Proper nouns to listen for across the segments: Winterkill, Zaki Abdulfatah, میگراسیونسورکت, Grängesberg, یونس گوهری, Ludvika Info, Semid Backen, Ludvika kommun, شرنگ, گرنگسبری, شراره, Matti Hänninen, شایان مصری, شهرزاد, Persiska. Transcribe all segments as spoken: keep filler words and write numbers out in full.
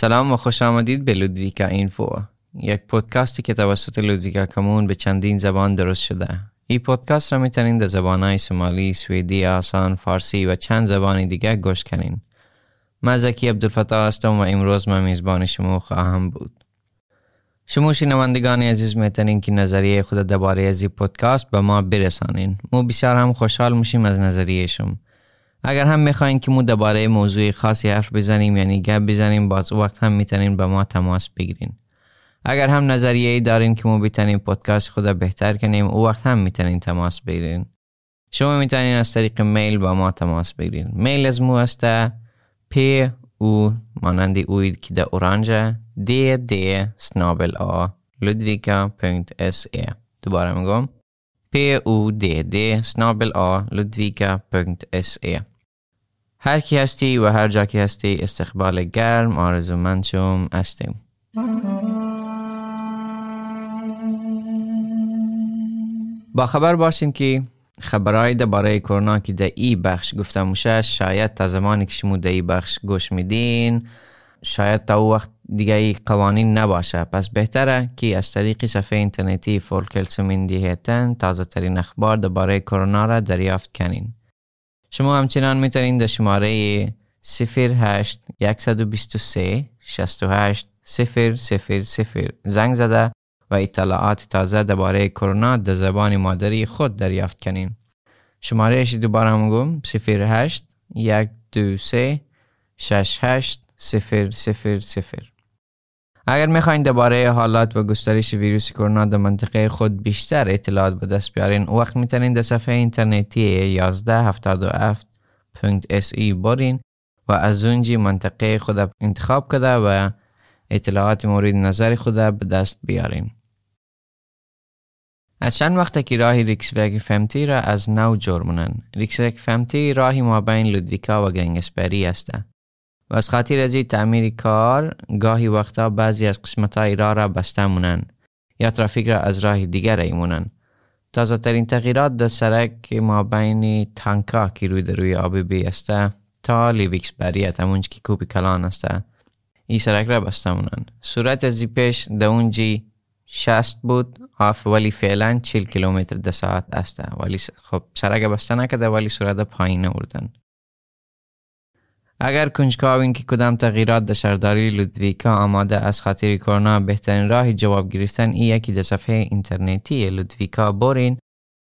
سلام و خوش آمدید به لودویکا اینفو، یک پادکستی که توسط لودویکا کمون به چندین زبان درست شده. این پادکست را میتونید در زبانهای سومالی، سوئدی، آسان، فارسی و چند زبان دیگه گوش کنین. من زکی عبدالفتاح هستم و امروز من میزبان شما خواهم بود. شما شنوندگان عزیز میتونین که نظریه خود درباره از این پادکست به ما برسانین. ما بسیار هم خوشحال میشیم از نظریه شما. اگر هم میخواین که ما درباره موضوع خاصی حرف بزنیم یعنی گپ بزنیم، باز وقت هم میتونین به ما تماس بگیرین. اگر هم نظریه‌ای دارین که ما بتونیم پادکست خود را بهتر کنیم، او وقت هم میتونین تماس بگیرین. شما میتونین از طریق میل با ما تماس بگیرین. میل از ما است پی او مانند اوید که در اورانجه دی دی سنابل آ ludvika.se. دوباره میگم پی او دی دی اسنابل آ لودویکا دات اس ای. هر کی هستی و هر جا کی هستی استقبال گرم آرزومند شما هستیم. با خبر باشین که خبرهای درباره کرونا که در ای بخش گفتم میشه، شاید تا زمانی که شما در ای بخش گوش میدین شاید تا او وقت دیگه ای قوانین نباشه، پس بهتره که از طریق صفحه اینترنتی فولکلسمندیهتن تازه ترین اخبار درباره کرونا را دریافت کنین. شما همچنان میتونین در شماره صفر هشت یک دو سه شش هشت صفر صفر صفر زنگ زده و اطلاعات تازه درباره کرونا در زبان مادری خود دریافت کنین. شمارهش دوباره هم گم صفر هشت یک دو سه شش هشت صفر صفر صفر. اگر میخواین درباره حالات و گسترش ویروس کرونا در منطقه خود بیشتر اطلاعات به دست بیارین، وقت میتونین در صفحه اینترنتی یک یک هفت هفت دو هفت دات اس ای برین و از اونجی منطقه خود انتخاب کرده و اطلاعات مورد نظر خود به دست بیارین. از چند وقت که راه ریکسویک فمتی را از نو جرمونن. ریکسویک فمتی راهی مابین لودویکا و گرنگسبری است و از خاطر از این تعمیر کار گاهی وقتا بعضی از قسمت‌های راه را بسته مونن یا ترافیک را از راه دیگر ایمونن. تازه ترین تغییرات در سرک مابین تانکا که روی در روی آبی بی است تا لیویکسبری همونج که کوپی کلان است این سرک را بسته مونن. سرعت از پیش در اونجی شصت بود آف ولی فعلا چهل کیلومتر در ساعت است، ولی خب سرک بسته نکده ولی سرعت پایین آوردن. اگر کنجکاوین که کدام تغییرات در شهرداری لودویکا آماده از خاطر کرونا، بهترین راه جواب گرفتن ایه که در صفحه اینترنتی لودویکا برین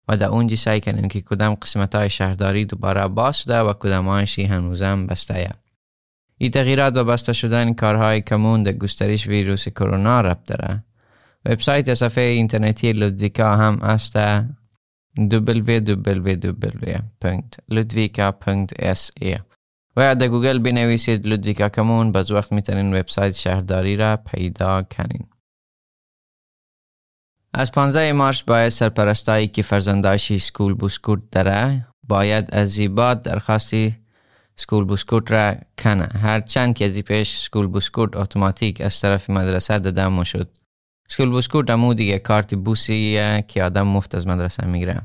و در اونجا سعی کنین که کدام قسمت‌های شهرداری دوباره باز شده و کدام‌هاشی هنوزم بسته. این تغییرات و بسته شدن کارهای کمون در گسترش ویروس کرونا ربط داره. وبسایت صفحه اینترنتی لودویکا هم است دبلیو دبلیو دبلیو دات لودویکا دات اس ای و در گوگل بنویسید لودویکا کمون، باز وقت میتونین وبسایت شهرداری را پیدا کنین. از پانزده مارس باید سرپرستایی که فرزنداشی سکول بوسکوت داره باید از زیباد درخواستی سکول بوسکوت را کنه، هرچند که از پیش سکول بوسکوت اتوماتیک از طرف مدرسه دادم شد. سکول بوسکوت هم دیگه کارت بوسیه که آدم مفت از مدرسه میگیره.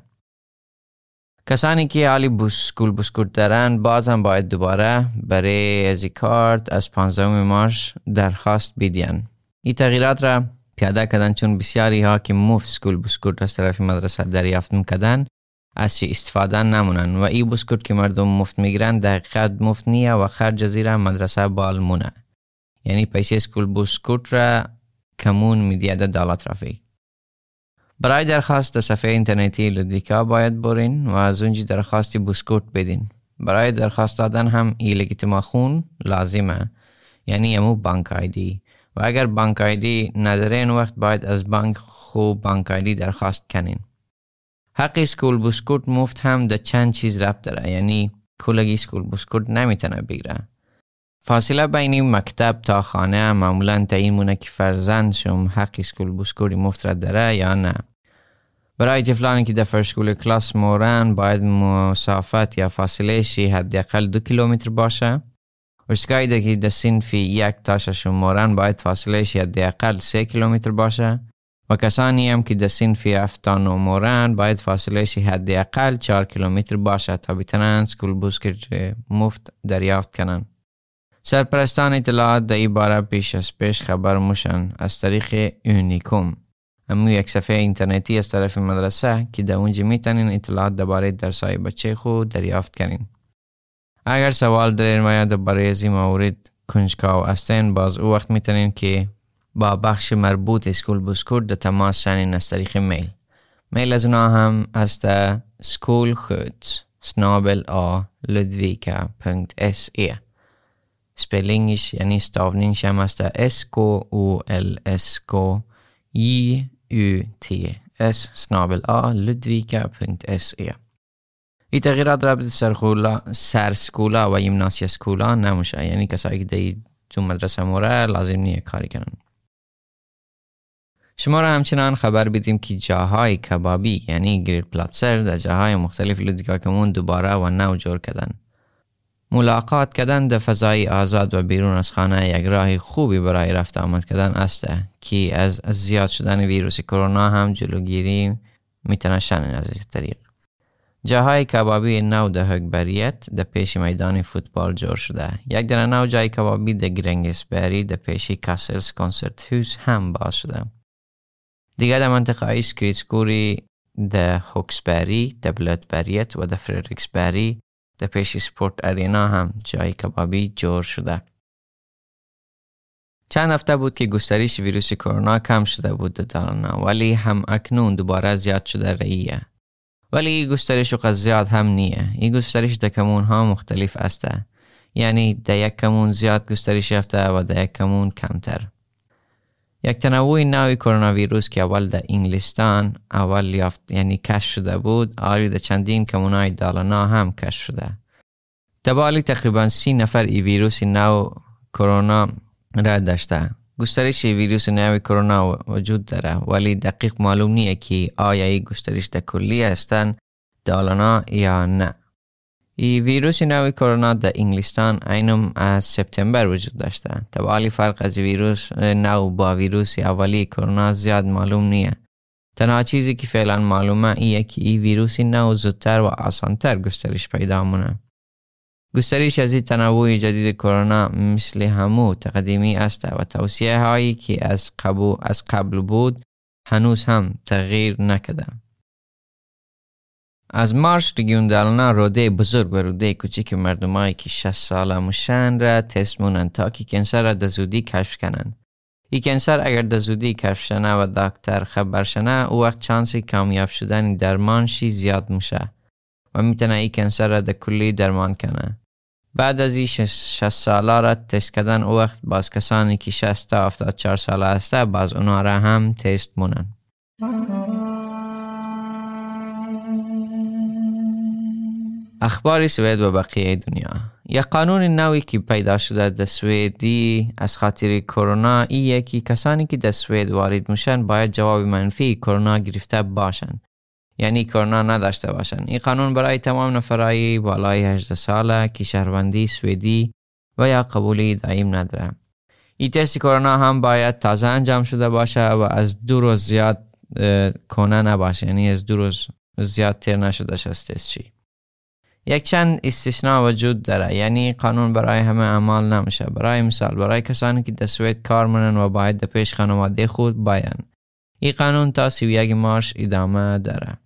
کسانی که حالی بوسکول بوسکوت دارن باز هم باید دوباره برای از کارت از پانزده مارس درخواست بدین. این تغییرات را پیاده کردن چون بسیاری ها که مفت سکول بوسکوت از طرف مدرسه دریافت میکردن از چی استفاده نمونن و این بوسکوت که مردم مفت میگیرن در حقیقت مفت نیه و خرج زیرا مدرسه بال مونه، یعنی پیسه سکول بوسکوت را کمون میدیه در دولت رفیق. برای درخواست در صفحه اینترنتی لودویکا باید برین و از اونجا درخواستی بوسکوت بدین. برای درخواست دادن هم ای لگیتما خون لازمه، یعنی امو بانک آیدی، و اگر بانک آیدی ندارین وقت باید از بانک خو بانک آیدی درخواست کنین. حق سکول بوسکوت مفت هم در چند چیز ربط داره، یعنی کولگی سکول بوسکوت نمیتونه بگیره. فاصله بین مکتب تا خانه معمولا تعیین مونه که فرزند شم حق سکول بوسکوت مفت را داره یا نه. برای طفلانی که در فرسکول کلاس مورن باید مسافت یا فاصله شی حداقل دو کیلومتر باشه. اشتگاهی که در صنف یک تا شش مورن باید فاصله شی حداقل سه کیلومتر باشه و کسانی هم که در صنف هفت تا نه مورن باید فاصله شی حداقل چهار کیلومتر باشه تا بتونن سکول بوسکوت مفت دریافت کنن. سرپرستان اطلاعات در این باره پیش از پیش خبر موشن از طریق یونیکوم، امو یک صفحه اینترنتی از طرف مدرسه که در اونجا میتونین اطلاعات درباره درسای بچه خود دریافت کنین. اگر سوال دارین و یا درباره از این مورد کنجکاو هستین، باز او وقت میتونین که با بخش مربوط اسکول بسکول در تماس شنین از طریق میل. میل از اونا هم از در سکول خود سنابل آ لودویکا پنکت اس ای. سپلینگش یعنی ستاونینش هم از در اس کو او ال اس کو ای یو تی اس سنابل آ لودویکا پنکت اس ای. این تغییرات رابط سرسکولا و یمناسیا سکولا نموشه، یعنی کسایی که دید تو مدرسه موره لازم نیه کاری کنن. شما را همچنان خبر بیدیم که جاهای کبابی یعنی گریل پلاتسر در جاهای مختلف لودویکا کمون دوباره و نو جور کردن. ملاقات کردن در فضای آزاد و بیرون از خانه یک راه خوبی برای رفت آمد کردن است که از زیاد شدن ویروس کرونا هم جلوگیری میتونه شنین از این طریق. جاهای کبابی نو در هگبریت در پیش میدان فوتبال جور شده. یک در نو جای کبابی در گرنگسبری در پیش کاسلز کنسرت هوس هم باز شده. دیگر در منطقه سکریتسکوری در هوکسبری، در بلوتبریت و در فریدریکسبری در پیش سپورت ارینا هم جای کبابی جور شده. چند هفته بود که گسترش ویروس کرونا کم شده بود در دانا، ولی هم اکنون دوباره زیاد شده رئیه. ولی این گسترش وقت زیاد هم نیه. این گسترش در کمون ها مختلف است، یعنی در یک کمون زیاد گسترش یافته و در یک کمون کمتر. یک تنوع نوی کرونا ویروس که اول در انگلستان اول یافت یعنی کشف شده بود، آری در چندین کمونای دالانا هم کشف شده. تبالی تقریبا سی نفر ای ویروس نو کرونا را داشته. گسترش ویروس نوی کرونا وجود داره، ولی دقیق معلوم نیه که آیا این گسترش در کلی هستن دالانا یا نه. ای ویروس نوی کرونا در انگلستان اینم از سپتامبر وجود داشته. طبعا فرق از ویروس نو با ویروس اولی کرونا زیاد معلوم نیه. تنها چیزی که فعلا معلومه ایه که ای ویروس نو زودتر و آسانتر گسترش پیدا مونه. گسترش از این تنوع جدید کرونا مثل همو تقدیمی است و توصیه هایی که از قبل از قبل بود هنوز هم تغییر نکرده. از مارس رگیون دالانا روده بزرگ و روده کوچک مردمایی که شصت ساله موشن را تست مونن تا که کنسر را در زودی کشف کنن. این کنسر اگر در زودی کشف شنه و دکتر خبر شنه، او وقت چانسی کامیاب شدن درمانشی زیاد موشه و میتونه این کنسر را در کلی درمان کنه. بعد از این شصت ساله را تست کردن، او وقت باز کسانی که شصت تا هفتاد و چهار ساله هسته باز اونا را هم تست مونن. اخبار سوئد و بقیه دنیا. یک قانون نوی که پیدا شده در سوئدی از خاطر کرونا ایه که کسانی که در سوئد وارد میشن باید جواب منفی کرونا گرفته باشن، یعنی کرونا نداشته باشن. این قانون برای تمام نفرای بالای هجده ساله که شهروندی سوئدی و یا قبولی دائم نداره. این تست کرونا هم باید تازه انجام شده باشه و از دو روز زیاد کنه نباشه، یعنی از دو روز زیاد تر نشده از تست چی. یک چند استثناء وجود داره، یعنی قانون برای همه اعمال نمیشه. برای مثال برای کسانی که در سوئد کار میکنن و باید در پیش خانواده خود بیان، این قانون تا سی و یک مارس ادامه داره.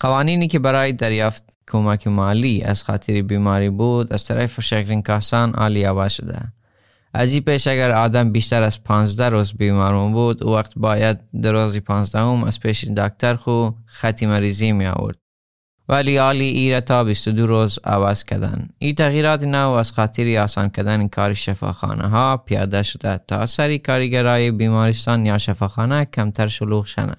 قوانینی که برای دریافت کمک مالی از خاطر بیماری بود از طرف شکرین کاسان عالی عوض شده. از این پیش اگر آدم بیشتر از پانزده روز بیمارون بود، او وقت باید در روز پانزده هم از پیش دکتر خود خط مریضی می آورد، ولی آلی ای را تا بیست و دو روز عوض کردن. این تغییرات نو از خاطر آسان کردن این کار شفاخانه ها پیاده شده تا سری کارگرای بیمارستان یا شفاخانه کمتر شلوغ شنه.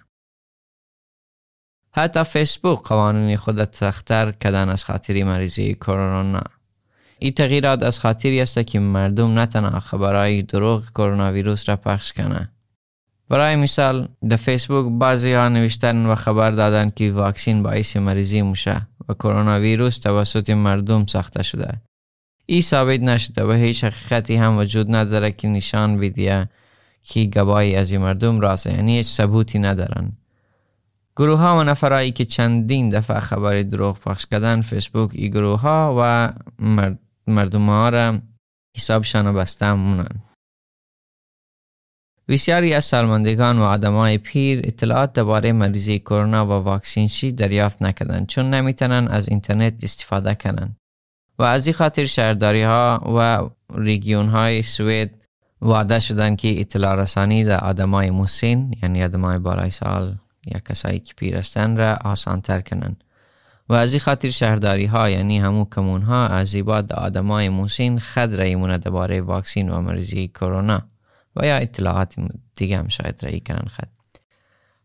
حتی فیسبوک قوانین خود سخت‌تر کردن از خاطر مریضی کرونا. این تغییرات از خاطری است که مردم نتنها خبرای دروغ کرونا ویروس را پخش کنه. برای مثال در فیسبوک بعضی ها نوشتن و خبر دادن که واکسین باعث مریضی میشه و کرونا ویروس توسط مردم ساخته شده. این ثابت نشده و هیچ حقیقتی هم وجود نداره که نشان بده که گواهی از این مردم راسته، یعنی هیچ ثبوتی ندارن. گروه ها و نفرایی که چندین دفعه خبر دروغ پخش کردن، فیسبوک این گروه ها و مرد مردم ها را حسابشان را بسته مونن. بسیاری از سالمندگان و آدمای پیر اطلاعات درباره مریضی کرونا و واکسینشی دریافت نکردند چون نمیتونن از اینترنت استفاده کنن و از این خاطر شهرداری ها و ریگیون های سوئد وعده شدن که اطلاع رسانی در آدمای مسن، یعنی آدمای بالای سال یا کسایی که پیر هستند، را آسان تر کنن و از این خاطر شهرداری ها یعنی همون کمون ها از ایباد آدمای مسن خد رایمونه درباره واکسن و مریضی کرونا و یا اطلاعات دیگه هم شاید رایی کنن خد.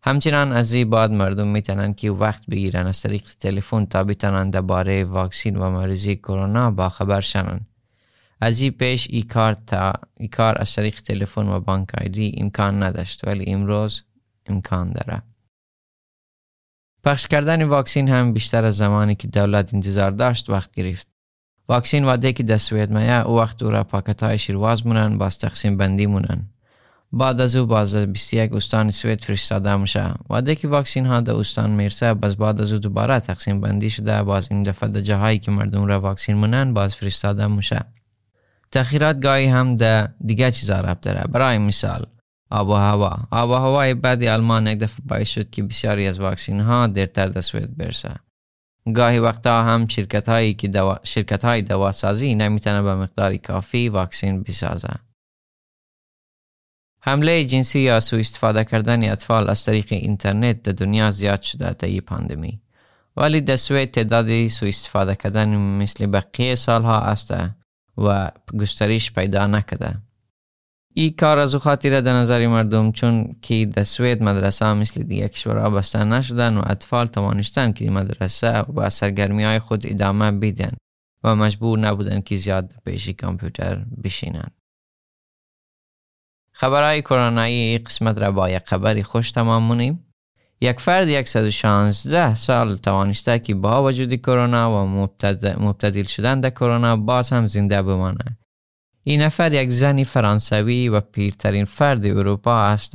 همچنان از این بعد مردم میتونن که وقت بگیرن از طریق تلفن تا بتونن درباره واکسن و مریضی کرونا با خبر شنن. از این پیش ای کار, تا ای کار از طریق تلفن و بانک آیدی امکان نداشت ولی امروز امکان داره. پخش کردن واکسن هم بیشتر از زمانی که دولت انتظار داشت وقت گرفت. واکسن وعده که در سوئد میه او وقت او را پاکت های شیرواز مونن باز تقسیم بندی مونن. بعد از او باز بیست و یک استان سوئد فرستاده میشه. وعده که واکسن ها در استان میرسه باز بعد از او دوباره تقسیم بندی شده، باز این دفعه در جاهایی که مردم را واکسن مونن باز فرستاده میشه. تاخیرات گاهی هم در دیگه چیزا ربط داره. برای مثال آب و هوا. آب و هوای بعد آلمان یک دفعه باعث شد که بسیاری از واکسن ها دیرتر در سوئد برسه. گاهی وقتا هم شرکت هایی که دو... شرکت های دواسازی نمیتونه به مقدار کافی واکسن بسازه. حمله جنسی یا سوء استفاده کردن اطفال از طریق اینترنت در دنیا زیاد شده تا این پاندمی، ولی در سوئد تعداد سوء استفاده کردن مثل بقیه سالها است و گسترش پیدا نکرده. این کار از خاطر در نظر مردم چون که در سوئد مدرسه مثل دیگر کشورها بسته نشدن و اطفال توانستند که مدرسه و سرگرمی های خود ادامه بدن و مجبور نبودن که زیاد پیش کامپیوتر بشینن. خبرهای کرونایی قسمت را با یک خبری خوش تمام مونیم. یک فرد صد و شانزده سال توانسته که با وجود کرونا و مبتدل شدن در کرونا باز هم زنده بمانه. این نفر یک زن فرانسوی و پیرترین فرد اروپا است.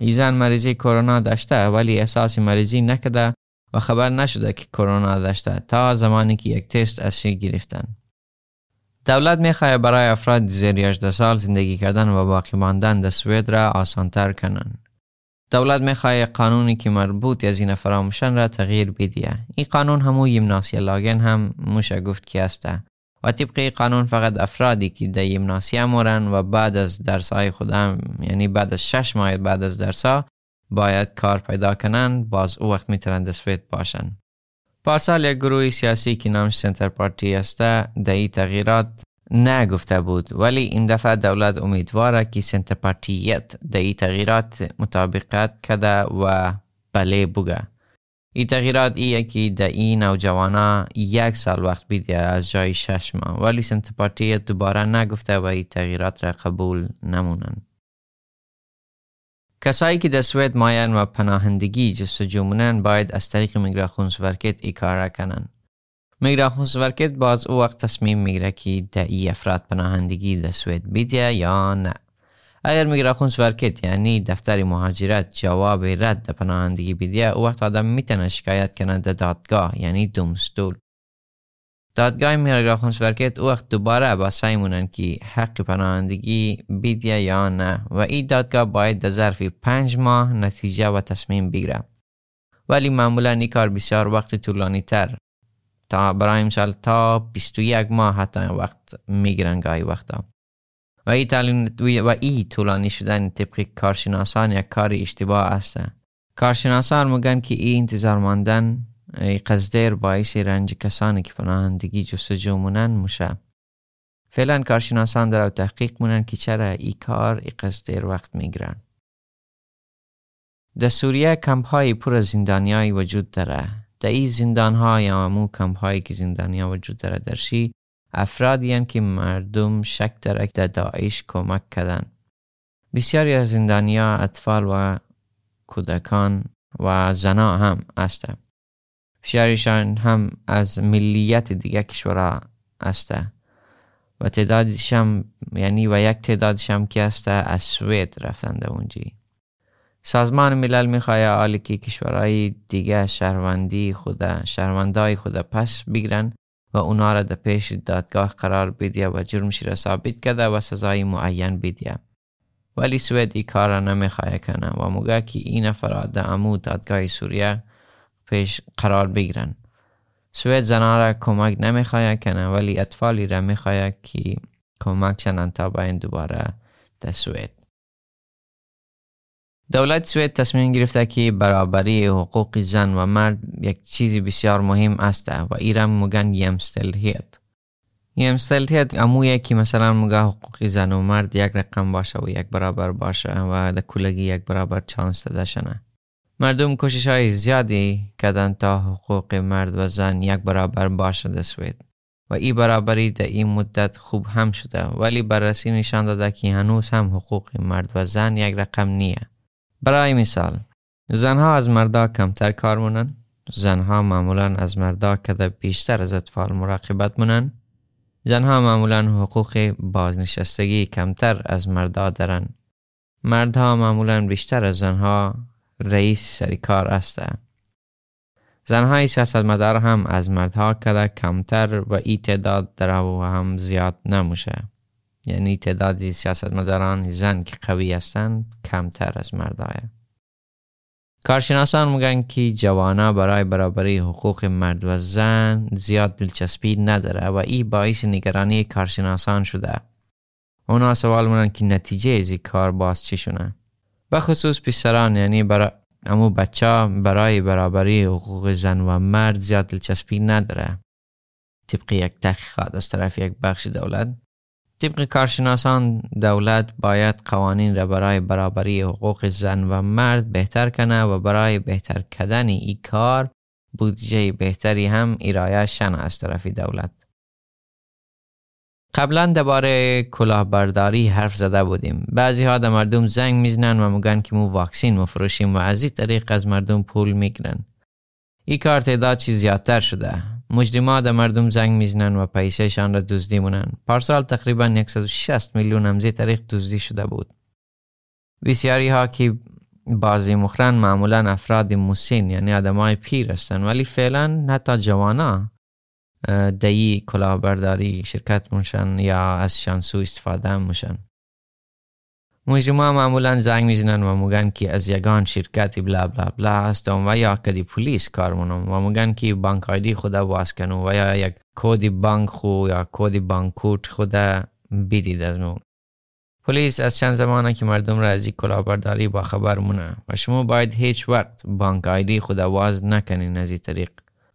این زن مریضی کرونا داشته ولی احساس مریضی نکرده و خبر نشده که کرونا داشته تا زمانی که یک تست ازش گرفتن. دولت میخواد برای افراد زیر هجده سال زندگی کردن و باقی ماندن در سوئد را آسان‌تر کنن. دولت میخواد قانونی که مربوط از این افراد میشن را تغییر بده. این قانون همون یمناسیا لاگن هم مش گفت کی است. و طبقی قانون فقط افرادی که در یمناسیه مورن و بعد از درسای خودم، یعنی بعد از شش ماه بعد از درسا باید کار پیدا کنن، باز او وقت میتونن در سوئد باشن. پارسال یک گروه سیاسی که نامش سنتر پارتی است در این تغییرات نگفته بود، ولی این دفعه دولت امیدواره که سنتر پارتیت در این تغییرات مطابقت کرده و بله بگه. این تغییرات ایه که در این نوجوانا یک سال وقت بیده از جای شش ماه، ولی سنتر پارتی دوباره نگفته و این تغییرات را قبول نمونن. کسایی که در سوئد ماین و پناهندگی جستجو مونن باید از طریق میگراسیونسورکت این کار را کنن. میگراسیونسورکت باز او وقت تصمیم میگیره که در این افراد پناهندگی در سوئد بیده یا نه. اگر میگراسیونسورکت یعنی دفتر مهاجرت جواب رد پناهندگی بیده، او وقت آدم میتونه شکایت کنه در دادگاه، یعنی دومستول. دادگاه میگراسیونسورکت او وقت دوباره با سعی مونن که حق پناهندگی بیده یا نه و این دادگاه باید در ظرف پنج ماه نتیجه و تصمیم بگیره، ولی معمولا این کار بسیار وقت طولانی تر، تا برای مثال تا بیست و یک ماه حتی وقت میگیرن گاهی وقتا. و ای طولانی شدن طبق کارشناسان یک کار اشتباه است. کارشناسان میگن که این انتظار ماندن قصدر باعث رنج کسانی که پناهندگی جستجو مونن میشه. فعلا کارشناسان در تحقیق مونن که چرا این کار ای قصدر وقت میگیرن. در سوریه کمپ های پر از زندانیایی وجود داره. در این زندان ها یا مو کمپ هایی که زندانیا وجود داره درشی افرادیان که مردم شک درک در داعش کمک کردن. بسیاری از زندانیا اطفال و کودکان و زنا هم هستند. بسیاریشان هم از ملیت دیگر کشورها هستند و تعدادش هم یعنی و یک تعدادش هم که هست از سوئد رفتند اونجی. سازمان ملل میخواد حالی که کشورهای دیگر شهروندی خود شهروندای خود پس بگیرن و اونا را در پیش دادگاه قرار بیدیه و جرمش را ثابت کرده و سزای معین بیدیه. ولی سوئد این کار را نمیخواه کنه و موگه که این افراد در امو دادگاه سوریه پیش قرار بگیرن. سوئد زنان را کمک نمیخواه کنه ولی اطفالی را میخواه که کمک شنن تا باید دوباره در سوئد. دولت سوئد تصمیم گرفته که برابری حقوق زن و مرد یک چیزی بسیار مهم است و ایران مگن یمستلهیت. یمستلهیت امویه که مثلا مگه حقوق زن و مرد یک رقم باشه و یک برابر باشه و در کلگی یک برابر چانس داده شنه. مردم کوشش های زیادی کردن تا حقوق مرد و زن یک برابر باشه در سوئد و این برابری در این مدت خوب هم شده، ولی بررسی نشان داده که هنوز هم حقوق مرد و زن یک رقم نیه. برای مثال زنها از مردا کمتر کار مونن، زنها معمولا از مردا کده بیشتر از اطفال مراقبت مونن، زنها معمولا حقوق بازنشستگی کمتر از مردا دارن، مردها معمولا بیشتر از زنها رئیس سرکار است. زنهای سیاستمدار هم از مردها کده کمتر و ای تعداد در او هم زیاد نموشه، یعنی تعداد سیاستمداران زن که قوی هستند کمتر از مردایه. کارشناسان میگن که جوانا برای برابری حقوق مرد و زن زیاد دلچسپی نداره و این باعث نگرانی کارشناسان شده. اونا سوال میکنن که نتیجه از کار باز چی شونه. بخصوص پسران، یعنی برای امو بچه برای برابری حقوق زن و مرد زیاد دلچسپی نداره. طبق یک تحقیقات از طرف یک بخش دولت، طبق کارشناسان دولت باید قوانین را برای برابری حقوق زن و مرد بهتر کنه و برای بهتر کردن این کار بودجه بهتری هم ارائه شن از طرف دولت. قبلا درباره کلاهبرداری حرف زده بودیم. بعضی ها در مردم زنگ میزنن و میگن که مو واکسین مفروشیم و از این طریق از مردم پول میگیرن. این کار تعداد چیز زیادتر شده. مجرما در مردم زنگ میزنن و پیسه شان را دزدی مونن. پارسال تقریبا صد و شصت میلیون هم زی طریق دزدی شده بود. بسیاری ها که بازی مخرن معمولا افراد مسن، یعنی آدمای پیر هستن، ولی فعلا حتی جوانا دایی کلاهبرداری شرکت میشن یا از شان سو استفاده هم میشن. مجرما معمولا زنگ میزنن و میگن که از یگان شرکتی بلا بلا بلا هستم و یا کدی پلیس کار مونم و میگن که بانک آیدی خدا باز کنم و یا یک کودی بانک خو یا کودی بانکوت خدا بدید از مون. پلیس از چند زمانه که مردم را از این کلاهبرداری با خبر مونه و شما باید هیچ وقت بانک آیدی خدا باز نکنین. از این طریق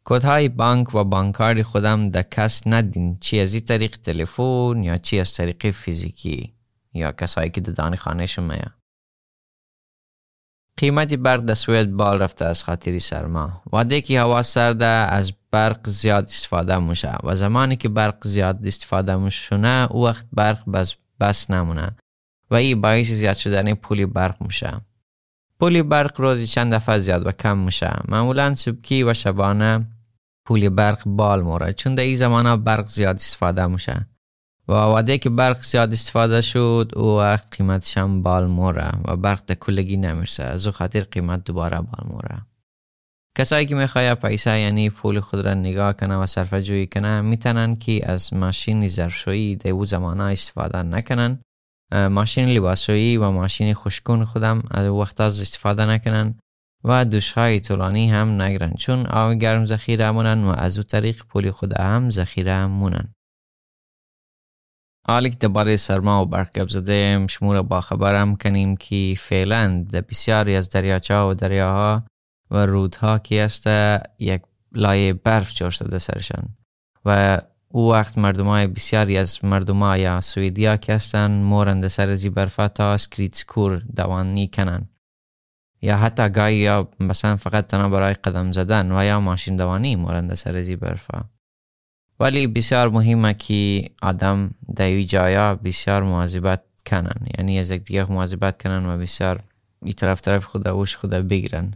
کدهای بانک و بانکاری خودم ده کس ندین، چی از این طریق تلفن یا چی از طریق فیزیکی یا کسایی که ددانی خانه شمایه. قیمت برق در سوئد بال رفته از خاطر سرما. وقتی که هوا سرده از برق زیاد استفاده میشه و زمانی که برق زیاد استفاده میشونه او وقت برق بس بس نمونه و این باعث زیاد شدن پول برق میشه. پول برق روزی چند دفعه زیاد و کم میشه. معمولا صبحی و شبانه پول برق بال میره چون در این زمانه برق زیاد استفاده میشه. و وعده که برق زیاد استفاده شد او وقت قیمتش هم بال موره و برق در کلگی نمیرسه، از او خاطر قیمت دوباره بال موره. کسایی که میخواه پیسه یعنی پول خود را نگاه کنه و صرفه جویی کنه میتونن که از ماشین ظرفشویی در او زمانه استفاده نکنن، ماشین لباسشویی و ماشین خشکون خودم از وقتا استفاده نکنن و دوشهای طولانی هم نگرن چون آب گرم ذخیره مونن و از او طریق پول خود هم ذخیره مونن. حالی که درباره سرما و برق گپ زدیم، شما را با خبرم کنیم که فعلا در بسیاری از دریاچه‌ها و دریاها و رودها که است یک لایه برف جور شده سرشان و او وقت مردمای بسیاری از مردمای سوئدیا که هستند مورند سر زی برفا تا اسکریدسکور دوانی کنن یا حتی گاهی یا مثلا فقط تنها برای قدم زدن و یا ماشین دوانی مورند سر زی برفا. ولی بسیار مهمه که آدم در این جایا بسیار مواظبت کنن، یعنی از یک دیگه مواظبت کنن و بسیار این طرف طرف خود اوش خود بگیرن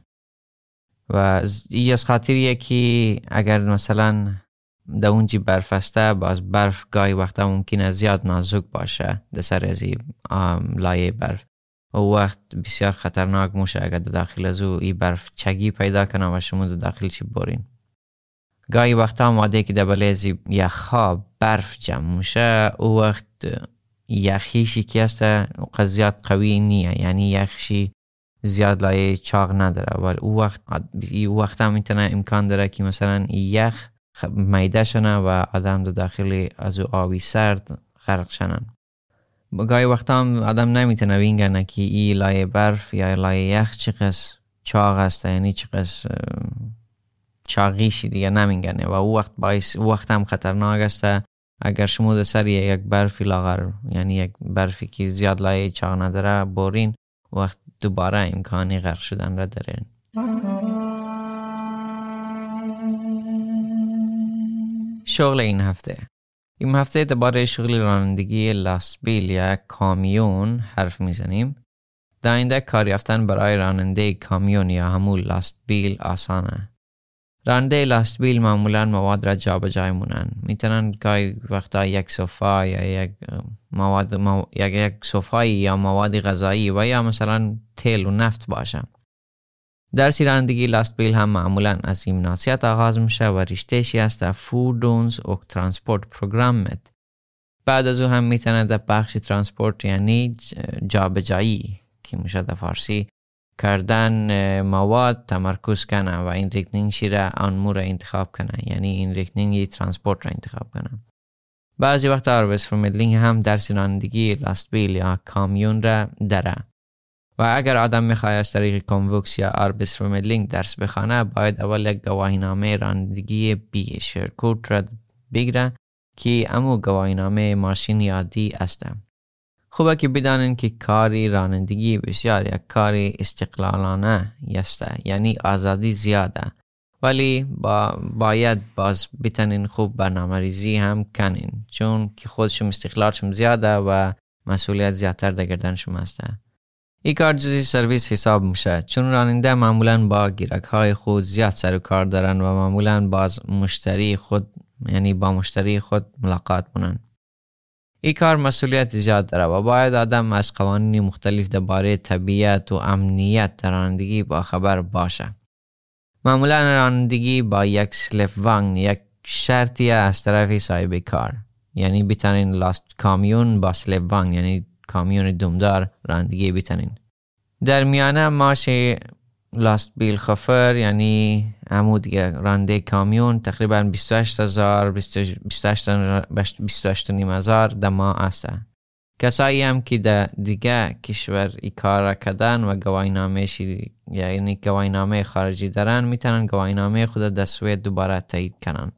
و این از خاطریه که اگر مثلا در اونجی برف هسته باز برف گاهی وقتا ممکنه زیاد نازک باشه در سر از این لایه برف و وقت بسیار خطرناک موشه اگر در داخل از او این برف چگی پیدا کنه و شما در داخل چی برین. گاهی وقتا ماده که در بلیزی یخها برف جمع میشه، او وقت یخیشی که هست قد زیاد قوی نیه، یعنی یخشی زیاد لایه چاق نداره، ولی او وقت او وقت هم میتونه امکان داره که مثلا یخ میده شنه و آدم دو داخل از او آبی سرد غرق شنن. گاهی وقتا هم آدم نمیتونه بینگنه که این لایه برف یا لایه یخ چقدر چاق است، یعنی چقدر چاقیشی دیگه نمیگنه و او وقت باعث او وقت هم خطرناک است. اگر شما در سر یک برفی لاغر، یعنی یک برفی که زیاد لایه چاق نداره بورین، وقت دوباره امکانی غرق شدن را دارین. شغل این هفته این هفته درباره شغل رانندگی لاسبیل یا کامیون حرف میزنیم. در اینده کار یافتن برای راننده کامیون یا همون لاسبیل آسانه. راننده لاستبیل معمولا مواد را جا به جای مونن، میتونن گاهی وقتا یک صوفا یا یک مواد مو... یک, یک صوفایی یا مواد غذایی و یا مثلا تیل و نفت باشه. درسی رانندگی لاستبیل هم معمولا از ایمناسیت آغاز میشه و رشتهشی هست فودونز و ترانسپورت پروگرامت. بعد از او هم میتونه در بخش ترانسپورت یعنی جا به جایی که میشه در فارسی کردن مواد تمرکز کنه و این ریکنینگ شیره آنمو را انتخاب کنه، یعنی این ریکنینگی ترانسپورت را انتخاب کنه. بعضی وقت آرویس فرمیدلینگ هم درس رانندگی لاستبیل یا کامیون را داره و اگر آدم میخواه از طریق کنوکس یا آرویس فرمیدلینگ درس بخونه باید اول یک گواهینامه رانندگی بی شرکوت را بگیره که امو گواهینامه ماشین یادی هستم. خوبه که بدانین که کاری رانندگی بسیار یک کاری استقلالانه است، یعنی آزادی زیاده، ولی با باید باز بتنین خوب برنامه ریزی هم کنین، چون که خودشم استقلالشم زیاده و مسئولیت زیادتر در گردنشم هسته. این کار جزی سرویس حساب میشه، چون راننده معمولا با گیرک‌های خود زیاد سر و کار دارن و معمولا باز مشتری خود یعنی با مشتری خود ملاقات مونن. این کار مسئولیت زیاد داره و باید آدم از قوانین مختلف درباره طبیعت و امنیت در رانندگی با خبر باشه. معمولا رانندگی با یک سلف وانگ یک شرطی از طرف صاحب کار، یعنی بتنین لاست کامیون با سلف وانگ یعنی کامیون دومدار رانندگی بتنین. در میانه معاش لاست بیل خفر یعنی عمود راننده کامیون تقریبا بیست و هشت هزار بیست و هشت و نیم هزار دما است. کسایی هم که در دیگه کشور ای کار را کردن و گواهینامه شی یعنی گواهینامه خارجی دارن میتونن گواهینامه خود را در سوئد دوباره تایید کنن.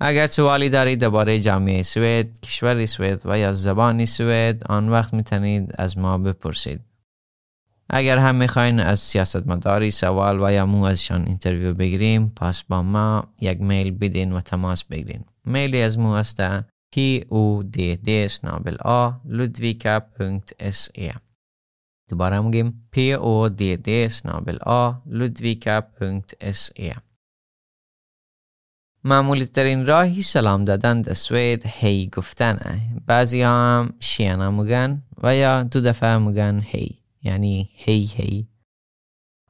اگر سوالی دارید درباره جامعه سوئد، کشور سوئد و یا زبان سوئد آن وقت میتونید از ما بپرسید. اگر هم میخواین از سیاستمداری سوال و یا مو ازشان انترویو بگیریم پس با ما یک میل بدین و تماس بگیرین. میلی از مو است پی او دی دی اسنابل آ لودویکا دات اس ای. دوباره میگیم پی او دی دی اسنابل آ لودویکا دات اس ای. معمولی ترین راهی سلام دادن در سوئد هی گفتنه. بعضی هم شیانا میگن و یا دو دفعه میگن هی، یعنی هی هی.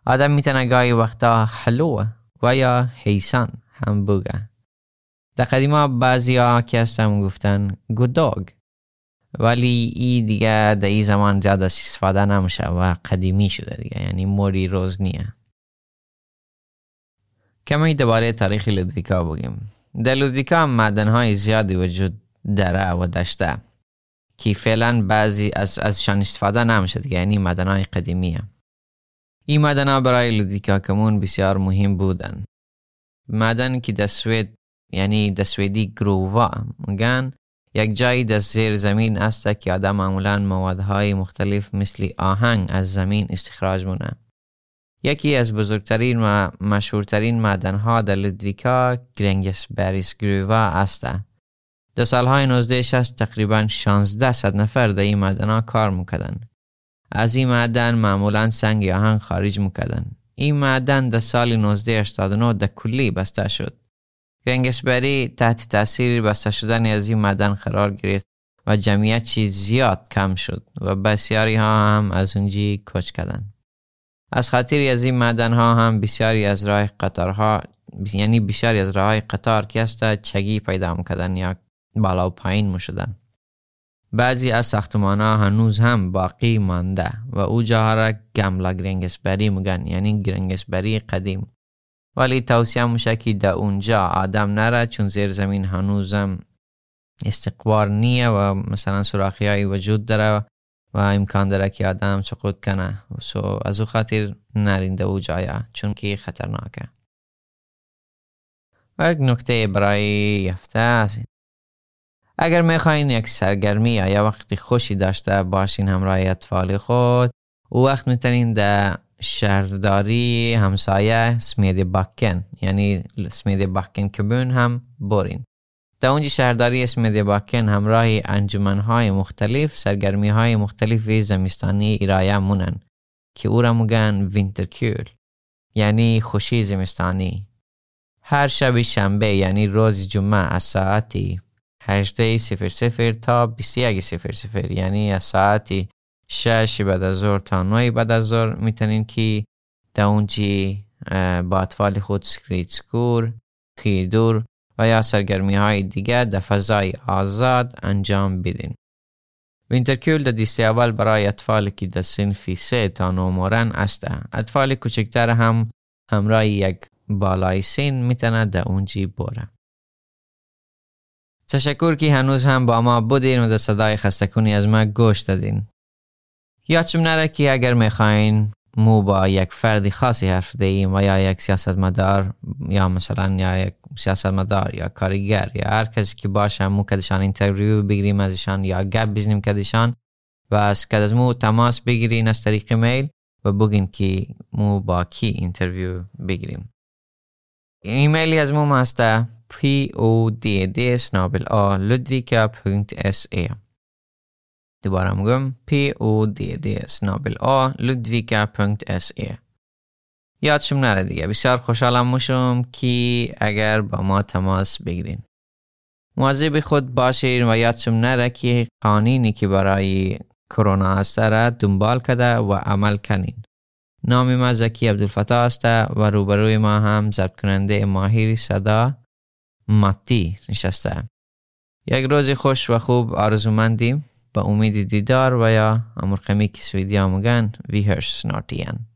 آدم میتونه گاهی وقتا هلو و یا هیسان هم بگه. در قدیما بعضی ها که هستم گفتن گوداگ، ولی این دیگه در این زمان زیاد استفاده نمیشه و قدیمی شده دیگه، یعنی موری روز نیه. کمی دوباره تاریخ لودویکا بگیم. در لودویکا معدنهای زیادی وجود داره و داشته که فعلا بعضی از ازشان استفاده نمیشه دیگه، یعنی معدنهای قدیمی. این معدنها برای لودویکا کمون بسیار مهم بودن. معدن که در سوئد یعنی در سوئدی گرووا میگن یک جایی در زیر زمین است که آدم معمولا موادهای مختلف مثل آهن از زمین استخراج مونه. یکی از بزرگترین و مشهورترین معدنها در لودویکا گرنگسبرگس گرووا است. در سالهای نوزده شصت تقریباً شانزده صد نفر در این معدنها کار میکردن. از این معدن معمولاً سنگ آهن خارج میکردن. این معدن در سال نوزده هشتاد و نه در کلی بسته شد. گرنگسبری تحت تاثیر بسته شدن از این معدن قرار گرفت و جمعیت چیز زیاد کم شد و بسیاری ها هم از اونجی کوچ کردن. از خاطر از این معدن ها هم بسیاری از راه قطارها یعنی بیشتری از راهای قطار که هسته چگی پیدا میکردن یا بالا و پایین میشدن. بعضی از ساختمان ها هنوز هم باقی مانده و او جاها را گملا گرنگسبری میگن، یعنی گرنگسبری قدیم، ولی توصیه میشه که در اونجا آدم نره چون زیر زمین هنوزم استقبار نیه و مثلا سوراخی هایی وجود داره و امکان داره که آدم سقوط کنه، سو از او خاطر نرین در او جایا چون که خطرناکه. و یک نکته برای هفته است، اگر میخواین یک سرگرمی یا وقتی خوشی داشته باشین همراه اطفال خود، او وقت میتونین در شهرداری همسایه سمید باکن یعنی سمید باکن کمون هم برین. در اونجا شهرداری سمید باکن همراه انجمنهای مختلف سرگرمیهای مختلف زمستانی ارائه مونن که او را میگن وینترکیل یعنی خوشی زمستانی. هر شب شنبه یعنی روز جمعه از ساعتی هشت صفر صفر تا بیست و یک صفر صفر یعنی از ساعتی شش بعد از ظهر تا نه بعد از ظهر میتونین که در اونجی با اطفال خود سکریت سکور، خیدور و یا سرگرمی های دیگر در فضای آزاد انجام بدین. وینترکیل در دیسته اول برای اطفال که در سنفی سه تا نه مورن است. اطفال کوچکتر هم همراه یک بالای سن میتونه در اونجی بره. تشکر که هنوز هم با ما بودین و در صدای خستکونی از ما گوش دادین. یادتون نره که اگر میخواین مو با یک فرد خاصی حرف دهیم و یا یک سیاستمدار یا مثلا یا یک سیاستمدار یا کارگر یا هر کسی که باشه مو کدشان اینترویو بگیریم ازشان یا گپ بزنیم کدشان و از کد از مو تماس بگیرین از طریق میل و بگین که مو با کی اینترویو بگیریم. ایمیلی از مو هسته پی او دی دی اسنابل آ لودویکا دات اس ای. دوباره میگم پی او دی دی اسنابل آ لودویکا دات اس ای. یادشم نره دیگه، بسیار خوشحالم میشم که اگر با ما تماس بگیرین. مواظب خود باشین و یادشم نره که قانونی که برای کرونا هست را دنبال کرده و عمل کنین. نام ما زکی عبدالفتاح است و روبروی ما هم ضبط کننده ماهر صدا ماتی نشسته. یک روز خوش و خوب آرزومندیم، با امید دیدار و یا امرقمی که سویدی ها مگن وی هرش سنارتیان.